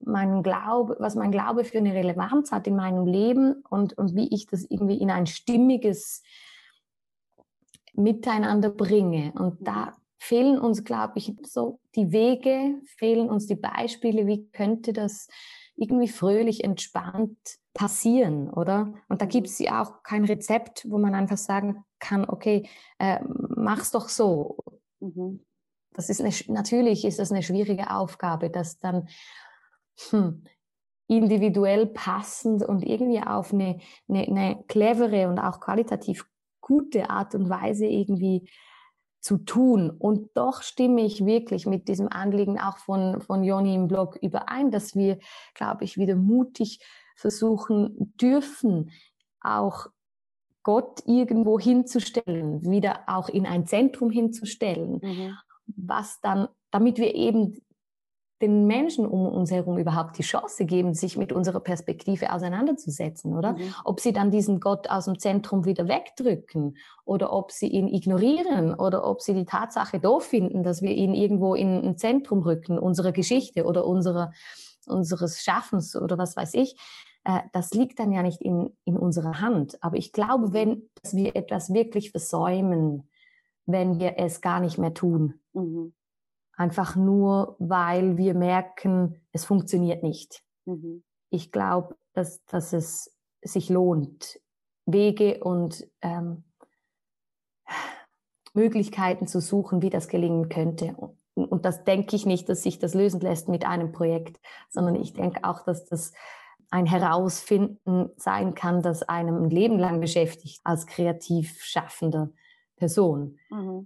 mein Glaube für eine Relevanz hat in meinem Leben, und wie ich das irgendwie in ein stimmiges Miteinander bringe. Und da fehlen uns, glaube ich, so die Wege, fehlen uns die Beispiele, wie könnte das irgendwie fröhlich, entspannt passieren, oder? Und da gibt es ja auch kein Rezept, wo man einfach sagen kann, okay, mach's doch so. Mhm. Das ist natürlich ist das eine schwierige Aufgabe, dass dann individuell passend und irgendwie auf eine clevere und auch qualitativ gute Art und Weise irgendwie zu tun. Und doch stimme ich wirklich mit diesem Anliegen auch von Joni im Blog überein, dass wir, glaube ich, wieder mutig versuchen dürfen, auch Gott irgendwo hinzustellen, wieder auch in ein Zentrum hinzustellen, was dann, damit wir eben den Menschen um uns herum überhaupt die Chance geben, sich mit unserer Perspektive auseinanderzusetzen, oder? Mhm. Ob sie dann diesen Gott aus dem Zentrum wieder wegdrücken oder ob sie ihn ignorieren oder ob sie die Tatsache doof finden, dass wir ihn irgendwo in ein Zentrum rücken, unserer Geschichte oder unseres Schaffens oder was weiß ich. Das liegt dann ja nicht in unserer Hand. Aber ich glaube, dass wir etwas wirklich versäumen, wenn wir es gar nicht mehr tun. Mhm. Einfach nur, weil wir merken, es funktioniert nicht. Mhm. Ich glaube, dass es sich lohnt, Wege und Möglichkeiten zu suchen, wie das gelingen könnte. Und das denke ich nicht, dass sich das lösen lässt mit einem Projekt, sondern ich denke auch, dass das ein Herausfinden sein kann, das einem ein Leben lang beschäftigt als kreativ Schaffender Person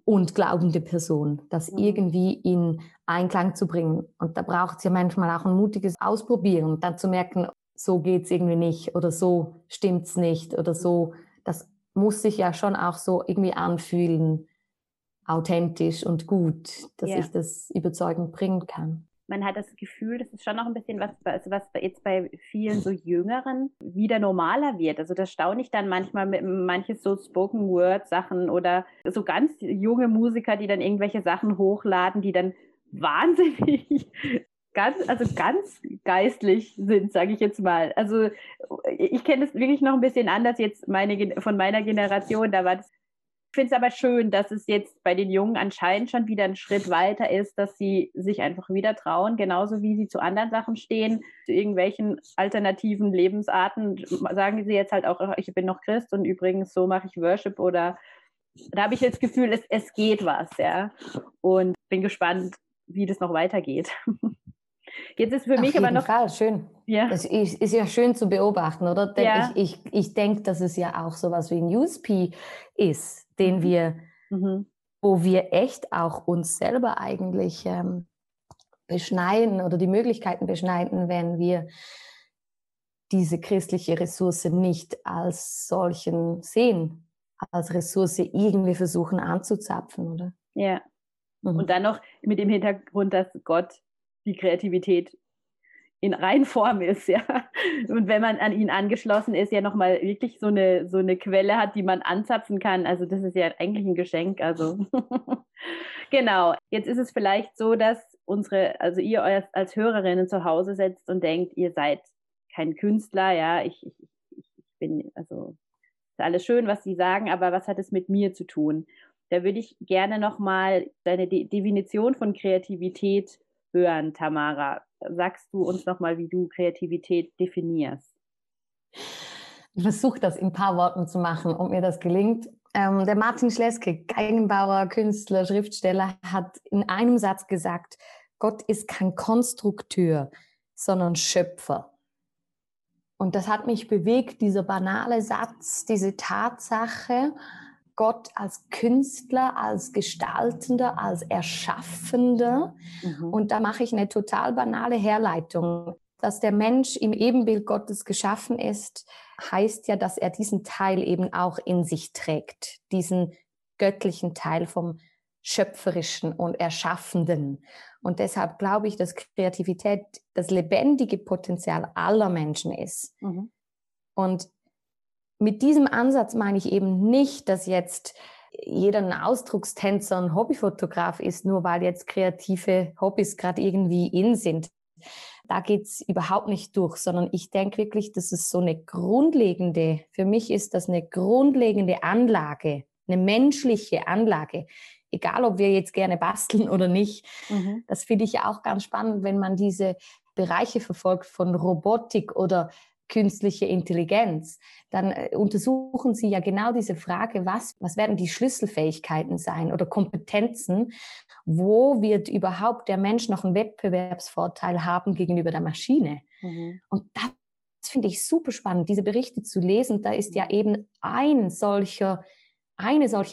und glaubende Person, das irgendwie in Einklang zu bringen. Und da braucht es ja manchmal auch ein mutiges Ausprobieren, und dann zu merken, so geht es irgendwie nicht oder so stimmt es nicht oder so. Das muss sich ja schon auch so irgendwie anfühlen, authentisch und gut, dass ich das überzeugend bringen kann. man hat das Gefühl, das ist schon noch ein bisschen was, was jetzt bei vielen so Jüngeren wieder normaler wird. Also da staune ich dann manchmal mit manches so Spoken-Word-Sachen oder so ganz junge Musiker, die dann irgendwelche Sachen hochladen, die dann wahnsinnig ganz geistlich sind, sage ich jetzt mal. Also ich kenne das wirklich noch ein bisschen anders jetzt von meiner Generation. Da war das. Ich finde es aber schön, dass es jetzt bei den Jungen anscheinend schon wieder ein Schritt weiter ist, dass sie sich einfach wieder trauen, genauso wie sie zu anderen Sachen stehen, zu irgendwelchen alternativen Lebensarten. Sagen sie jetzt halt auch, ich bin noch Christ und übrigens so mache ich Worship oder da habe ich jetzt das Gefühl, es geht was, ja. Und bin gespannt, wie das noch weitergeht. Jetzt ist für mich aber noch... Fall, schön. Ja. Das ist ja schön zu beobachten, oder? Denn ja. Ich denke, dass es ja auch sowas wie ein USP ist, den wir, wo wir echt auch uns selber eigentlich beschneiden oder die Möglichkeiten beschneiden, wenn wir diese christliche Ressource nicht als solchen sehen, als Ressource irgendwie versuchen anzuzapfen, oder? Ja. Und dann noch mit dem Hintergrund, dass Gott die Kreativität in Reinform ist, ja. Und wenn man an ihn angeschlossen ist, ja nochmal wirklich so eine Quelle hat, die man anzapfen kann. Also das ist ja eigentlich ein Geschenk. Also genau. Jetzt ist es vielleicht so, dass ihr euch als Hörerinnen zu Hause setzt und denkt, ihr seid kein Künstler, ja, ich bin, also ist alles schön, was sie sagen, aber was hat es mit mir zu tun? Da würde ich gerne nochmal deine Definition von Kreativität hören, Tamara. Sagst du uns nochmal, wie du Kreativität definierst? Ich versuche das in ein paar Worten zu machen und mir das gelingt. Der Martin Schleske, Geigenbauer, Künstler, Schriftsteller, hat in einem Satz gesagt, Gott ist kein Konstrukteur, sondern Schöpfer. Und das hat mich bewegt, dieser banale Satz, diese Tatsache, Gott als Künstler, als Gestaltender, als Erschaffender. Und da mache ich eine total banale Herleitung. Dass der Mensch im Ebenbild Gottes geschaffen ist, heißt ja, dass er diesen Teil eben auch in sich trägt. Diesen göttlichen Teil vom Schöpferischen und Erschaffenden. Und deshalb glaube ich, dass Kreativität das lebendige Potenzial aller Menschen ist. Und mit diesem Ansatz meine ich eben nicht, dass jetzt jeder ein Ausdruckstänzer, ein Hobbyfotograf ist, nur weil jetzt kreative Hobbys gerade irgendwie in sind. Da geht es überhaupt nicht durch, sondern ich denke wirklich, dass es so eine grundlegende, für mich ist das eine grundlegende Anlage, eine menschliche Anlage, egal ob wir jetzt gerne basteln oder nicht. Das finde ich ja auch ganz spannend, wenn man diese Bereiche verfolgt von Robotik oder künstliche Intelligenz, dann untersuchen sie ja genau diese Frage, was werden die Schlüsselfähigkeiten sein oder Kompetenzen, wo wird überhaupt der Mensch noch einen Wettbewerbsvorteil haben gegenüber der Maschine? Und das finde ich super spannend, diese Berichte zu lesen. Da ist ja eben eine solche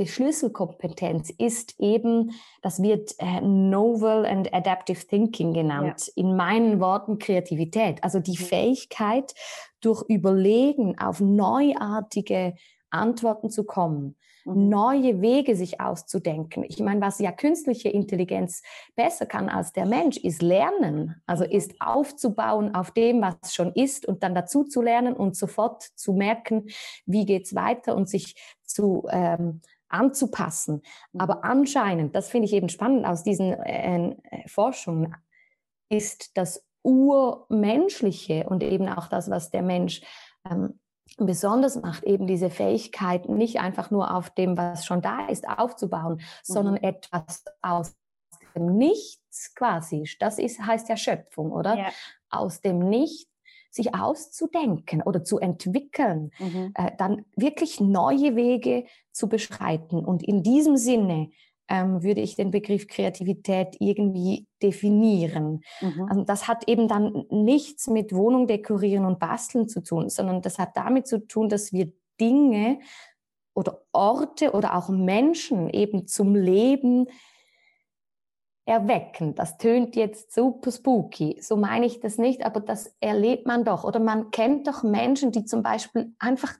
Schlüsselkompetenz ist eben, das wird Novel and Adaptive Thinking genannt, in meinen Worten Kreativität. Also die Fähigkeit, durch Überlegen auf neuartige Antworten zu kommen, neue Wege sich auszudenken. Ich meine, was ja künstliche Intelligenz besser kann als der Mensch, ist lernen. Also ist aufzubauen auf dem, was schon ist und dann dazu zu lernen und sofort zu merken, wie geht's weiter und sich zu anzupassen. Aber anscheinend, das finde ich eben spannend aus diesen Forschungen, ist das Urmenschliche und eben auch das, was der Mensch besonders macht, eben diese Fähigkeit, nicht einfach nur auf dem, was schon da ist, aufzubauen, sondern etwas aus dem Nichts quasi, heißt ja Schöpfung, oder? Ja. Aus dem Nichts sich auszudenken oder zu entwickeln, dann wirklich neue Wege zu beschreiten. Und in diesem Sinne würde ich den Begriff Kreativität irgendwie definieren. Also das hat eben dann nichts mit Wohnung dekorieren und basteln zu tun, sondern das hat damit zu tun, dass wir Dinge oder Orte oder auch Menschen eben zum Leben erwecken. Das tönt jetzt super spooky, so meine ich das nicht, aber das erlebt man doch. Oder man kennt doch Menschen, die zum Beispiel einfach,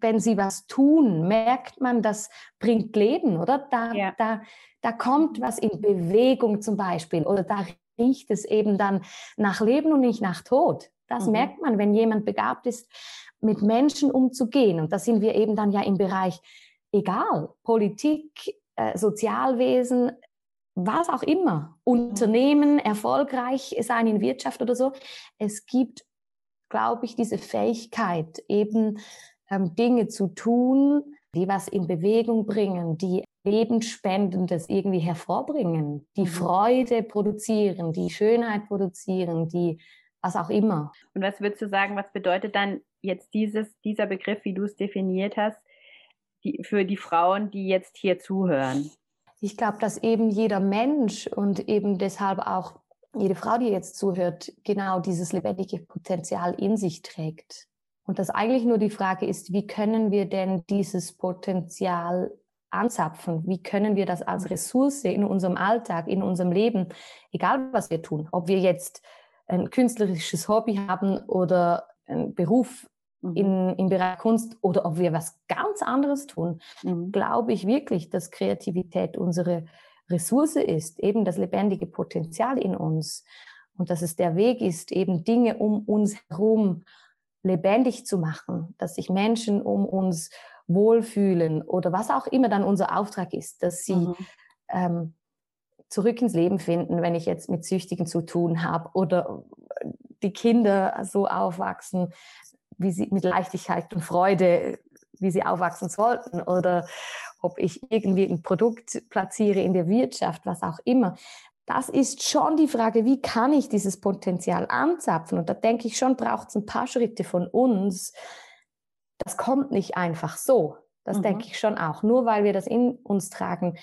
wenn sie was tun, merkt man, das bringt Leben, oder? Da kommt was in Bewegung zum Beispiel, oder da riecht es eben dann nach Leben und nicht nach Tod. Das merkt man, wenn jemand begabt ist, mit Menschen umzugehen. Und da sind wir eben dann ja im Bereich, egal, Politik, Sozialwesen, was auch immer, Unternehmen, erfolgreich sein in Wirtschaft oder so. Es gibt, glaube ich, diese Fähigkeit, eben Dinge zu tun, die was in Bewegung bringen, die Lebensspendendes irgendwie hervorbringen, die Freude produzieren, die Schönheit produzieren, die was auch immer. Und was würdest du sagen, was bedeutet dann jetzt dieser Begriff, wie du es definiert hast, für die Frauen, die jetzt hier zuhören? Ich glaube, dass eben jeder Mensch und eben deshalb auch jede Frau, die jetzt zuhört, genau dieses lebendige Potenzial in sich trägt. Und dass eigentlich nur die Frage ist, wie können wir denn dieses Potenzial anzapfen? Wie können wir das als Ressource in unserem Alltag, in unserem Leben, egal was wir tun, ob wir jetzt ein künstlerisches Hobby haben oder einen Beruf im Bereich Kunst oder ob wir was ganz anderes tun, glaube ich wirklich, dass Kreativität unsere Ressource ist, eben das lebendige Potenzial in uns und dass es der Weg ist, eben Dinge um uns herum lebendig zu machen, dass sich Menschen um uns wohlfühlen oder was auch immer dann unser Auftrag ist, dass sie zurück ins Leben finden, wenn ich jetzt mit Süchtigen zu tun habe oder die Kinder so aufwachsen, wie sie mit Leichtigkeit und Freude, wie sie aufwachsen sollten oder ob ich irgendwie ein Produkt platziere in der Wirtschaft, was auch immer. Das ist schon die Frage, wie kann ich dieses Potenzial anzapfen? Und da denke ich schon, braucht es ein paar Schritte von uns. Das kommt nicht einfach so. Das denke ich schon auch. Nur weil wir das in uns tragen,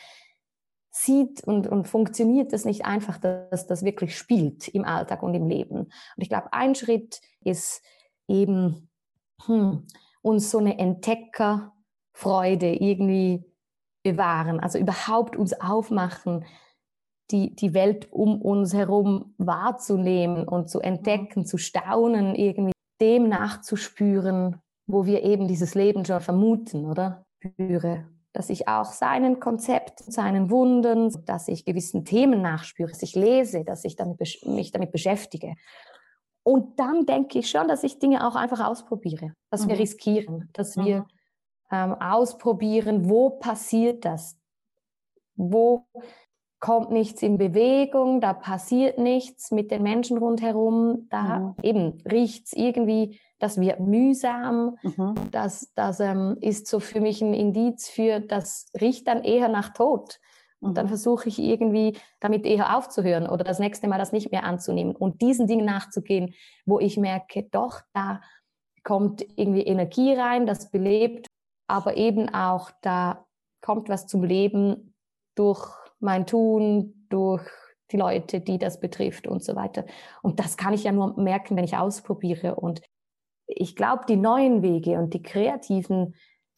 sieht und funktioniert das nicht einfach, dass das wirklich spielt im Alltag und im Leben. Und ich glaube, ein Schritt ist eben, uns so eine Entdeckerfreude irgendwie bewahren, also überhaupt uns aufmachen, die Welt um uns herum wahrzunehmen und zu entdecken, zu staunen, irgendwie dem nachzuspüren, wo wir eben dieses Leben schon vermuten, oder? Dass ich auch seinen Konzepten, seinen Wunden, dass ich gewissen Themen nachspüre, dass ich lese, dass ich mich damit beschäftige. Und dann denke ich schon, dass ich Dinge auch einfach ausprobiere, dass wir riskieren, dass wir ausprobieren, wo passiert das? Wo kommt nichts in Bewegung, da passiert nichts mit den Menschen rundherum, da eben riecht es irgendwie, das wird mühsam, das ist so für mich ein Indiz für, das riecht dann eher nach Tod. Und dann versuche ich irgendwie damit eher aufzuhören oder das nächste Mal das nicht mehr anzunehmen und diesen Dingen nachzugehen, wo ich merke, doch, da kommt irgendwie Energie rein, das belebt, aber eben auch, da kommt was zum Leben durch mein Tun, durch die Leute, die das betrifft und so weiter. Und das kann ich ja nur merken, wenn ich ausprobiere. Und ich glaube, die neuen Wege und die kreativen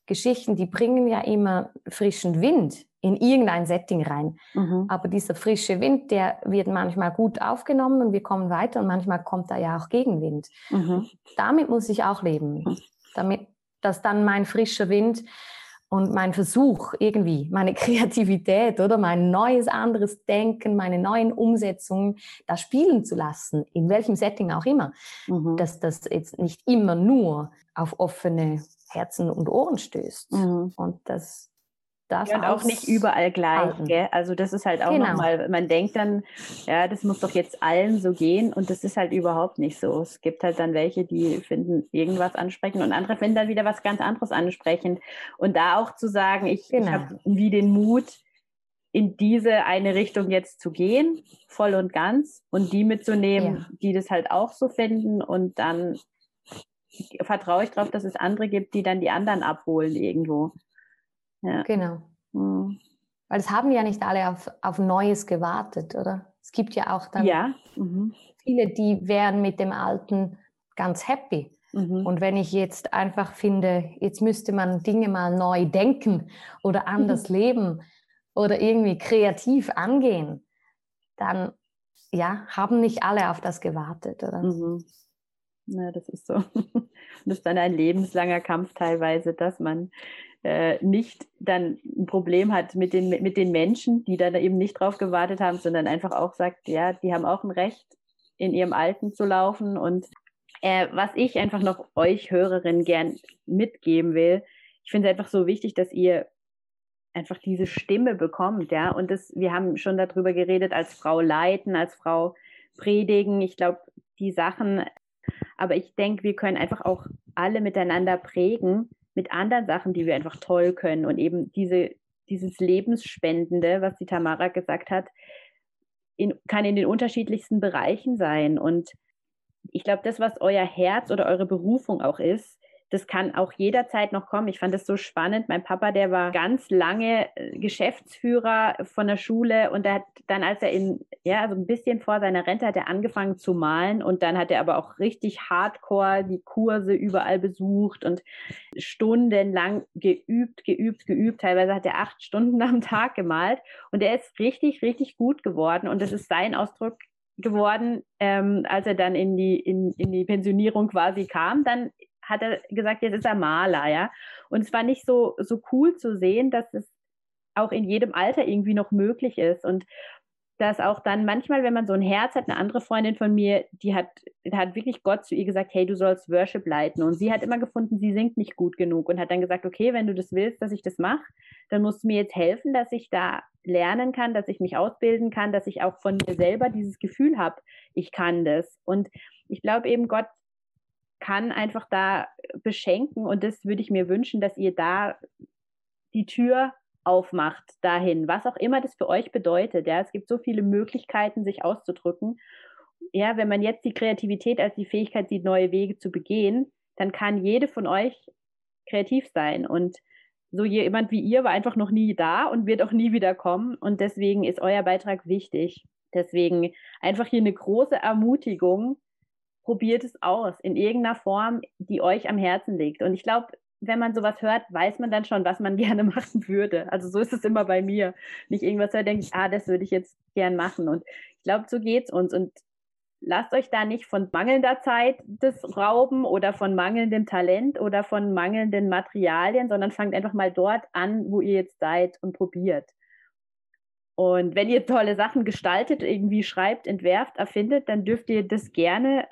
Geschichten, die bringen ja immer frischen Wind in irgendein Setting rein. Aber dieser frische Wind, der wird manchmal gut aufgenommen und wir kommen weiter und manchmal kommt da ja auch Gegenwind. Damit muss ich auch leben, damit, dass dann mein frischer Wind und mein Versuch irgendwie, meine Kreativität oder mein neues, anderes Denken, meine neuen Umsetzungen da spielen zu lassen, in welchem Setting auch immer, dass das jetzt nicht immer nur auf offene Herzen und Ohren stößt. Und das ja, und auch nicht überall gleich. Gell? Also das ist halt auch nochmal, man denkt dann, ja, das muss doch jetzt allen so gehen und das ist halt überhaupt nicht so. Es gibt halt dann welche, die finden irgendwas ansprechend und andere finden dann wieder was ganz anderes ansprechend. Und da auch zu sagen, ich habe wie den Mut, in diese eine Richtung jetzt zu gehen, voll und ganz und die mitzunehmen, die das halt auch so finden und dann vertraue ich darauf, dass es andere gibt, die dann die anderen abholen irgendwo. Ja. Genau. Weil es haben ja nicht alle auf Neues gewartet, oder? Es gibt ja auch dann viele, die wären mit dem Alten ganz happy. Und wenn ich jetzt einfach finde, jetzt müsste man Dinge mal neu denken oder anders leben oder irgendwie kreativ angehen, dann haben nicht alle auf das gewartet, oder? Na, das ist so. Das ist dann ein lebenslanger Kampf teilweise, dass man nicht dann ein Problem hat mit den Menschen, die dann eben nicht drauf gewartet haben, sondern einfach auch sagt, ja, die haben auch ein Recht, in ihrem Alten zu laufen. Und was ich einfach noch euch Hörerinnen gern mitgeben will, ich finde es einfach so wichtig, dass ihr einfach diese Stimme bekommt, ja, und das, wir haben schon darüber geredet, als Frau leiten, als Frau predigen, ich glaube, die Sachen, aber ich denke, wir können einfach auch alle miteinander prägen, mit anderen Sachen, die wir einfach toll können und eben dieses Lebensspendende, was die Tamara gesagt hat, kann in den unterschiedlichsten Bereichen sein, und ich glaube, das, was euer Herz oder eure Berufung auch ist, das kann auch jederzeit noch kommen. Ich fand das so spannend. Mein Papa, der war ganz lange Geschäftsführer von der Schule, und der hat dann, als er also ein bisschen vor seiner Rente, hat er angefangen zu malen, und dann hat er aber auch richtig hardcore die Kurse überall besucht und stundenlang geübt. Teilweise hat er 8 Stunden am Tag gemalt, und er ist richtig, richtig gut geworden, und das ist sein Ausdruck geworden, als er dann in die Pensionierung quasi kam, dann hat er gesagt, jetzt ist er Maler, ja. Und es war nicht so cool zu sehen, dass es auch in jedem Alter irgendwie noch möglich ist, und dass auch dann manchmal, wenn man so ein Herz hat, eine andere Freundin von mir, die hat wirklich Gott zu ihr gesagt, hey, du sollst Worship leiten, und sie hat immer gefunden, sie singt nicht gut genug, und hat dann gesagt, okay, wenn du das willst, dass ich das mache, dann musst du mir jetzt helfen, dass ich da lernen kann, dass ich mich ausbilden kann, dass ich auch von mir selber dieses Gefühl habe, ich kann das, und ich glaube eben, Gott kann einfach da beschenken, und das würde ich mir wünschen, dass ihr da die Tür aufmacht dahin, was auch immer das für euch bedeutet. Ja, es gibt so viele Möglichkeiten, sich auszudrücken. Ja, wenn man jetzt die Kreativität als die Fähigkeit sieht, neue Wege zu begehen, dann kann jede von euch kreativ sein, und so jemand wie ihr war einfach noch nie da und wird auch nie wieder kommen, und deswegen ist euer Beitrag wichtig. Deswegen einfach hier eine große Ermutigung, probiert es aus, in irgendeiner Form, die euch am Herzen liegt. Und ich glaube, wenn man sowas hört, weiß man dann schon, was man gerne machen würde. Also so ist es immer bei mir. Nicht irgendwas hören, denke ich, das würde ich jetzt gern machen. Und ich glaube, so geht's uns. Und lasst euch da nicht von mangelnder Zeit das rauben oder von mangelndem Talent oder von mangelnden Materialien, sondern fangt einfach mal dort an, wo ihr jetzt seid, und probiert. Und wenn ihr tolle Sachen gestaltet, irgendwie schreibt, entwerft, erfindet, dann dürft ihr das gerne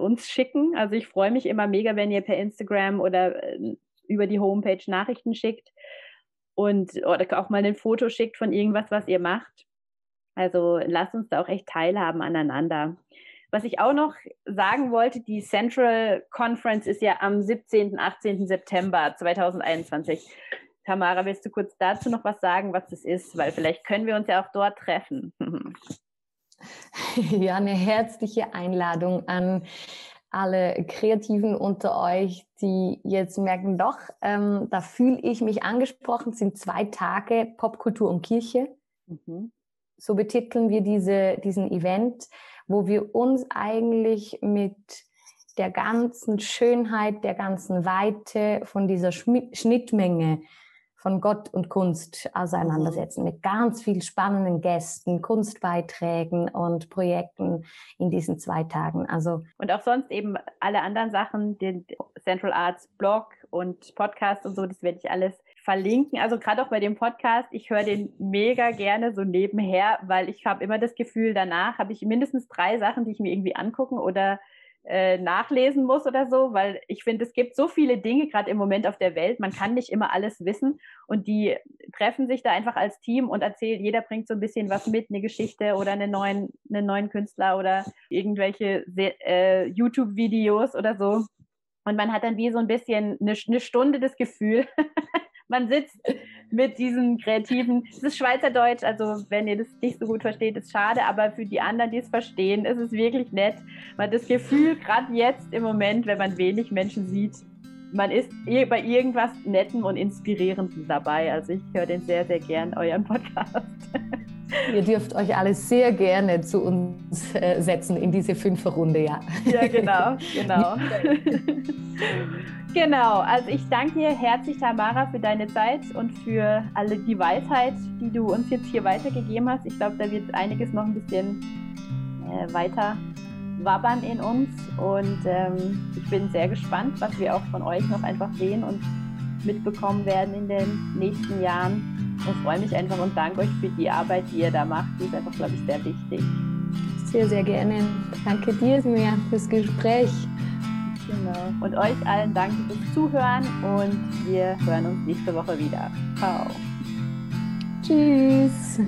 uns schicken. Also ich freue mich immer mega, wenn ihr per Instagram oder über die Homepage Nachrichten schickt oder auch mal ein Foto schickt von irgendwas, was ihr macht. Also lasst uns da auch echt teilhaben aneinander. Was ich auch noch sagen wollte, die Central Conference ist ja am 17. 18. September 2021. Tamara, willst du kurz dazu noch was sagen, was das ist? Weil vielleicht können wir uns ja auch dort treffen. Ja, eine herzliche Einladung an alle Kreativen unter euch, die jetzt merken, doch, da fühle ich mich angesprochen. Es sind 2 Tage Popkultur und Kirche. Mhm. So betiteln wir diesen Event, wo wir uns eigentlich mit der ganzen Schönheit, der ganzen Weite von dieser Schnittmenge von Gott und Kunst auseinandersetzen, mit ganz viel spannenden Gästen, Kunstbeiträgen und Projekten in diesen 2 Tagen. Also und auch sonst eben alle anderen Sachen, den Central Arts Blog und Podcast und so, das werde ich alles verlinken. Also gerade auch bei dem Podcast, ich höre den mega gerne so nebenher, weil ich habe immer das Gefühl, danach habe ich mindestens 3 Sachen, die ich mir irgendwie angucken oder nachlesen muss oder so, weil ich finde, es gibt so viele Dinge gerade im Moment auf der Welt, man kann nicht immer alles wissen, und die treffen sich da einfach als Team und erzählen, jeder bringt so ein bisschen was mit, eine Geschichte oder einen neuen Künstler oder irgendwelche YouTube-Videos oder so, und man hat dann wie so ein bisschen eine Stunde das Gefühl, man sitzt mit diesen Kreativen. Es ist Schweizerdeutsch, also wenn ihr das nicht so gut versteht, ist schade, aber für die anderen, die es verstehen, ist es wirklich nett. Man hat das Gefühl, gerade jetzt im Moment, wenn man wenig Menschen sieht, man ist bei irgendwas Nettem und Inspirierendem dabei. Also ich höre den sehr, sehr gern, euren Podcast. Ihr dürft euch alle sehr gerne zu uns setzen in diese 5er Runde, ja. Ja, genau. Genau, also ich danke dir herzlich, Tamara, für deine Zeit und für alle die Weisheit, die du uns jetzt hier weitergegeben hast. Ich glaube, da wird einiges noch ein bisschen weiter wabbern in uns, und ich bin sehr gespannt, was wir auch von euch noch einfach sehen und mitbekommen werden in den nächsten Jahren. Und freue mich einfach und danke euch für die Arbeit, die ihr da macht. Die ist einfach, glaube ich, sehr wichtig. Sehr, sehr gerne. Danke dir, Simea, fürs Gespräch. Genau. Und euch allen danke fürs Zuhören und wir hören uns nächste Woche wieder. Ciao. Tschüss.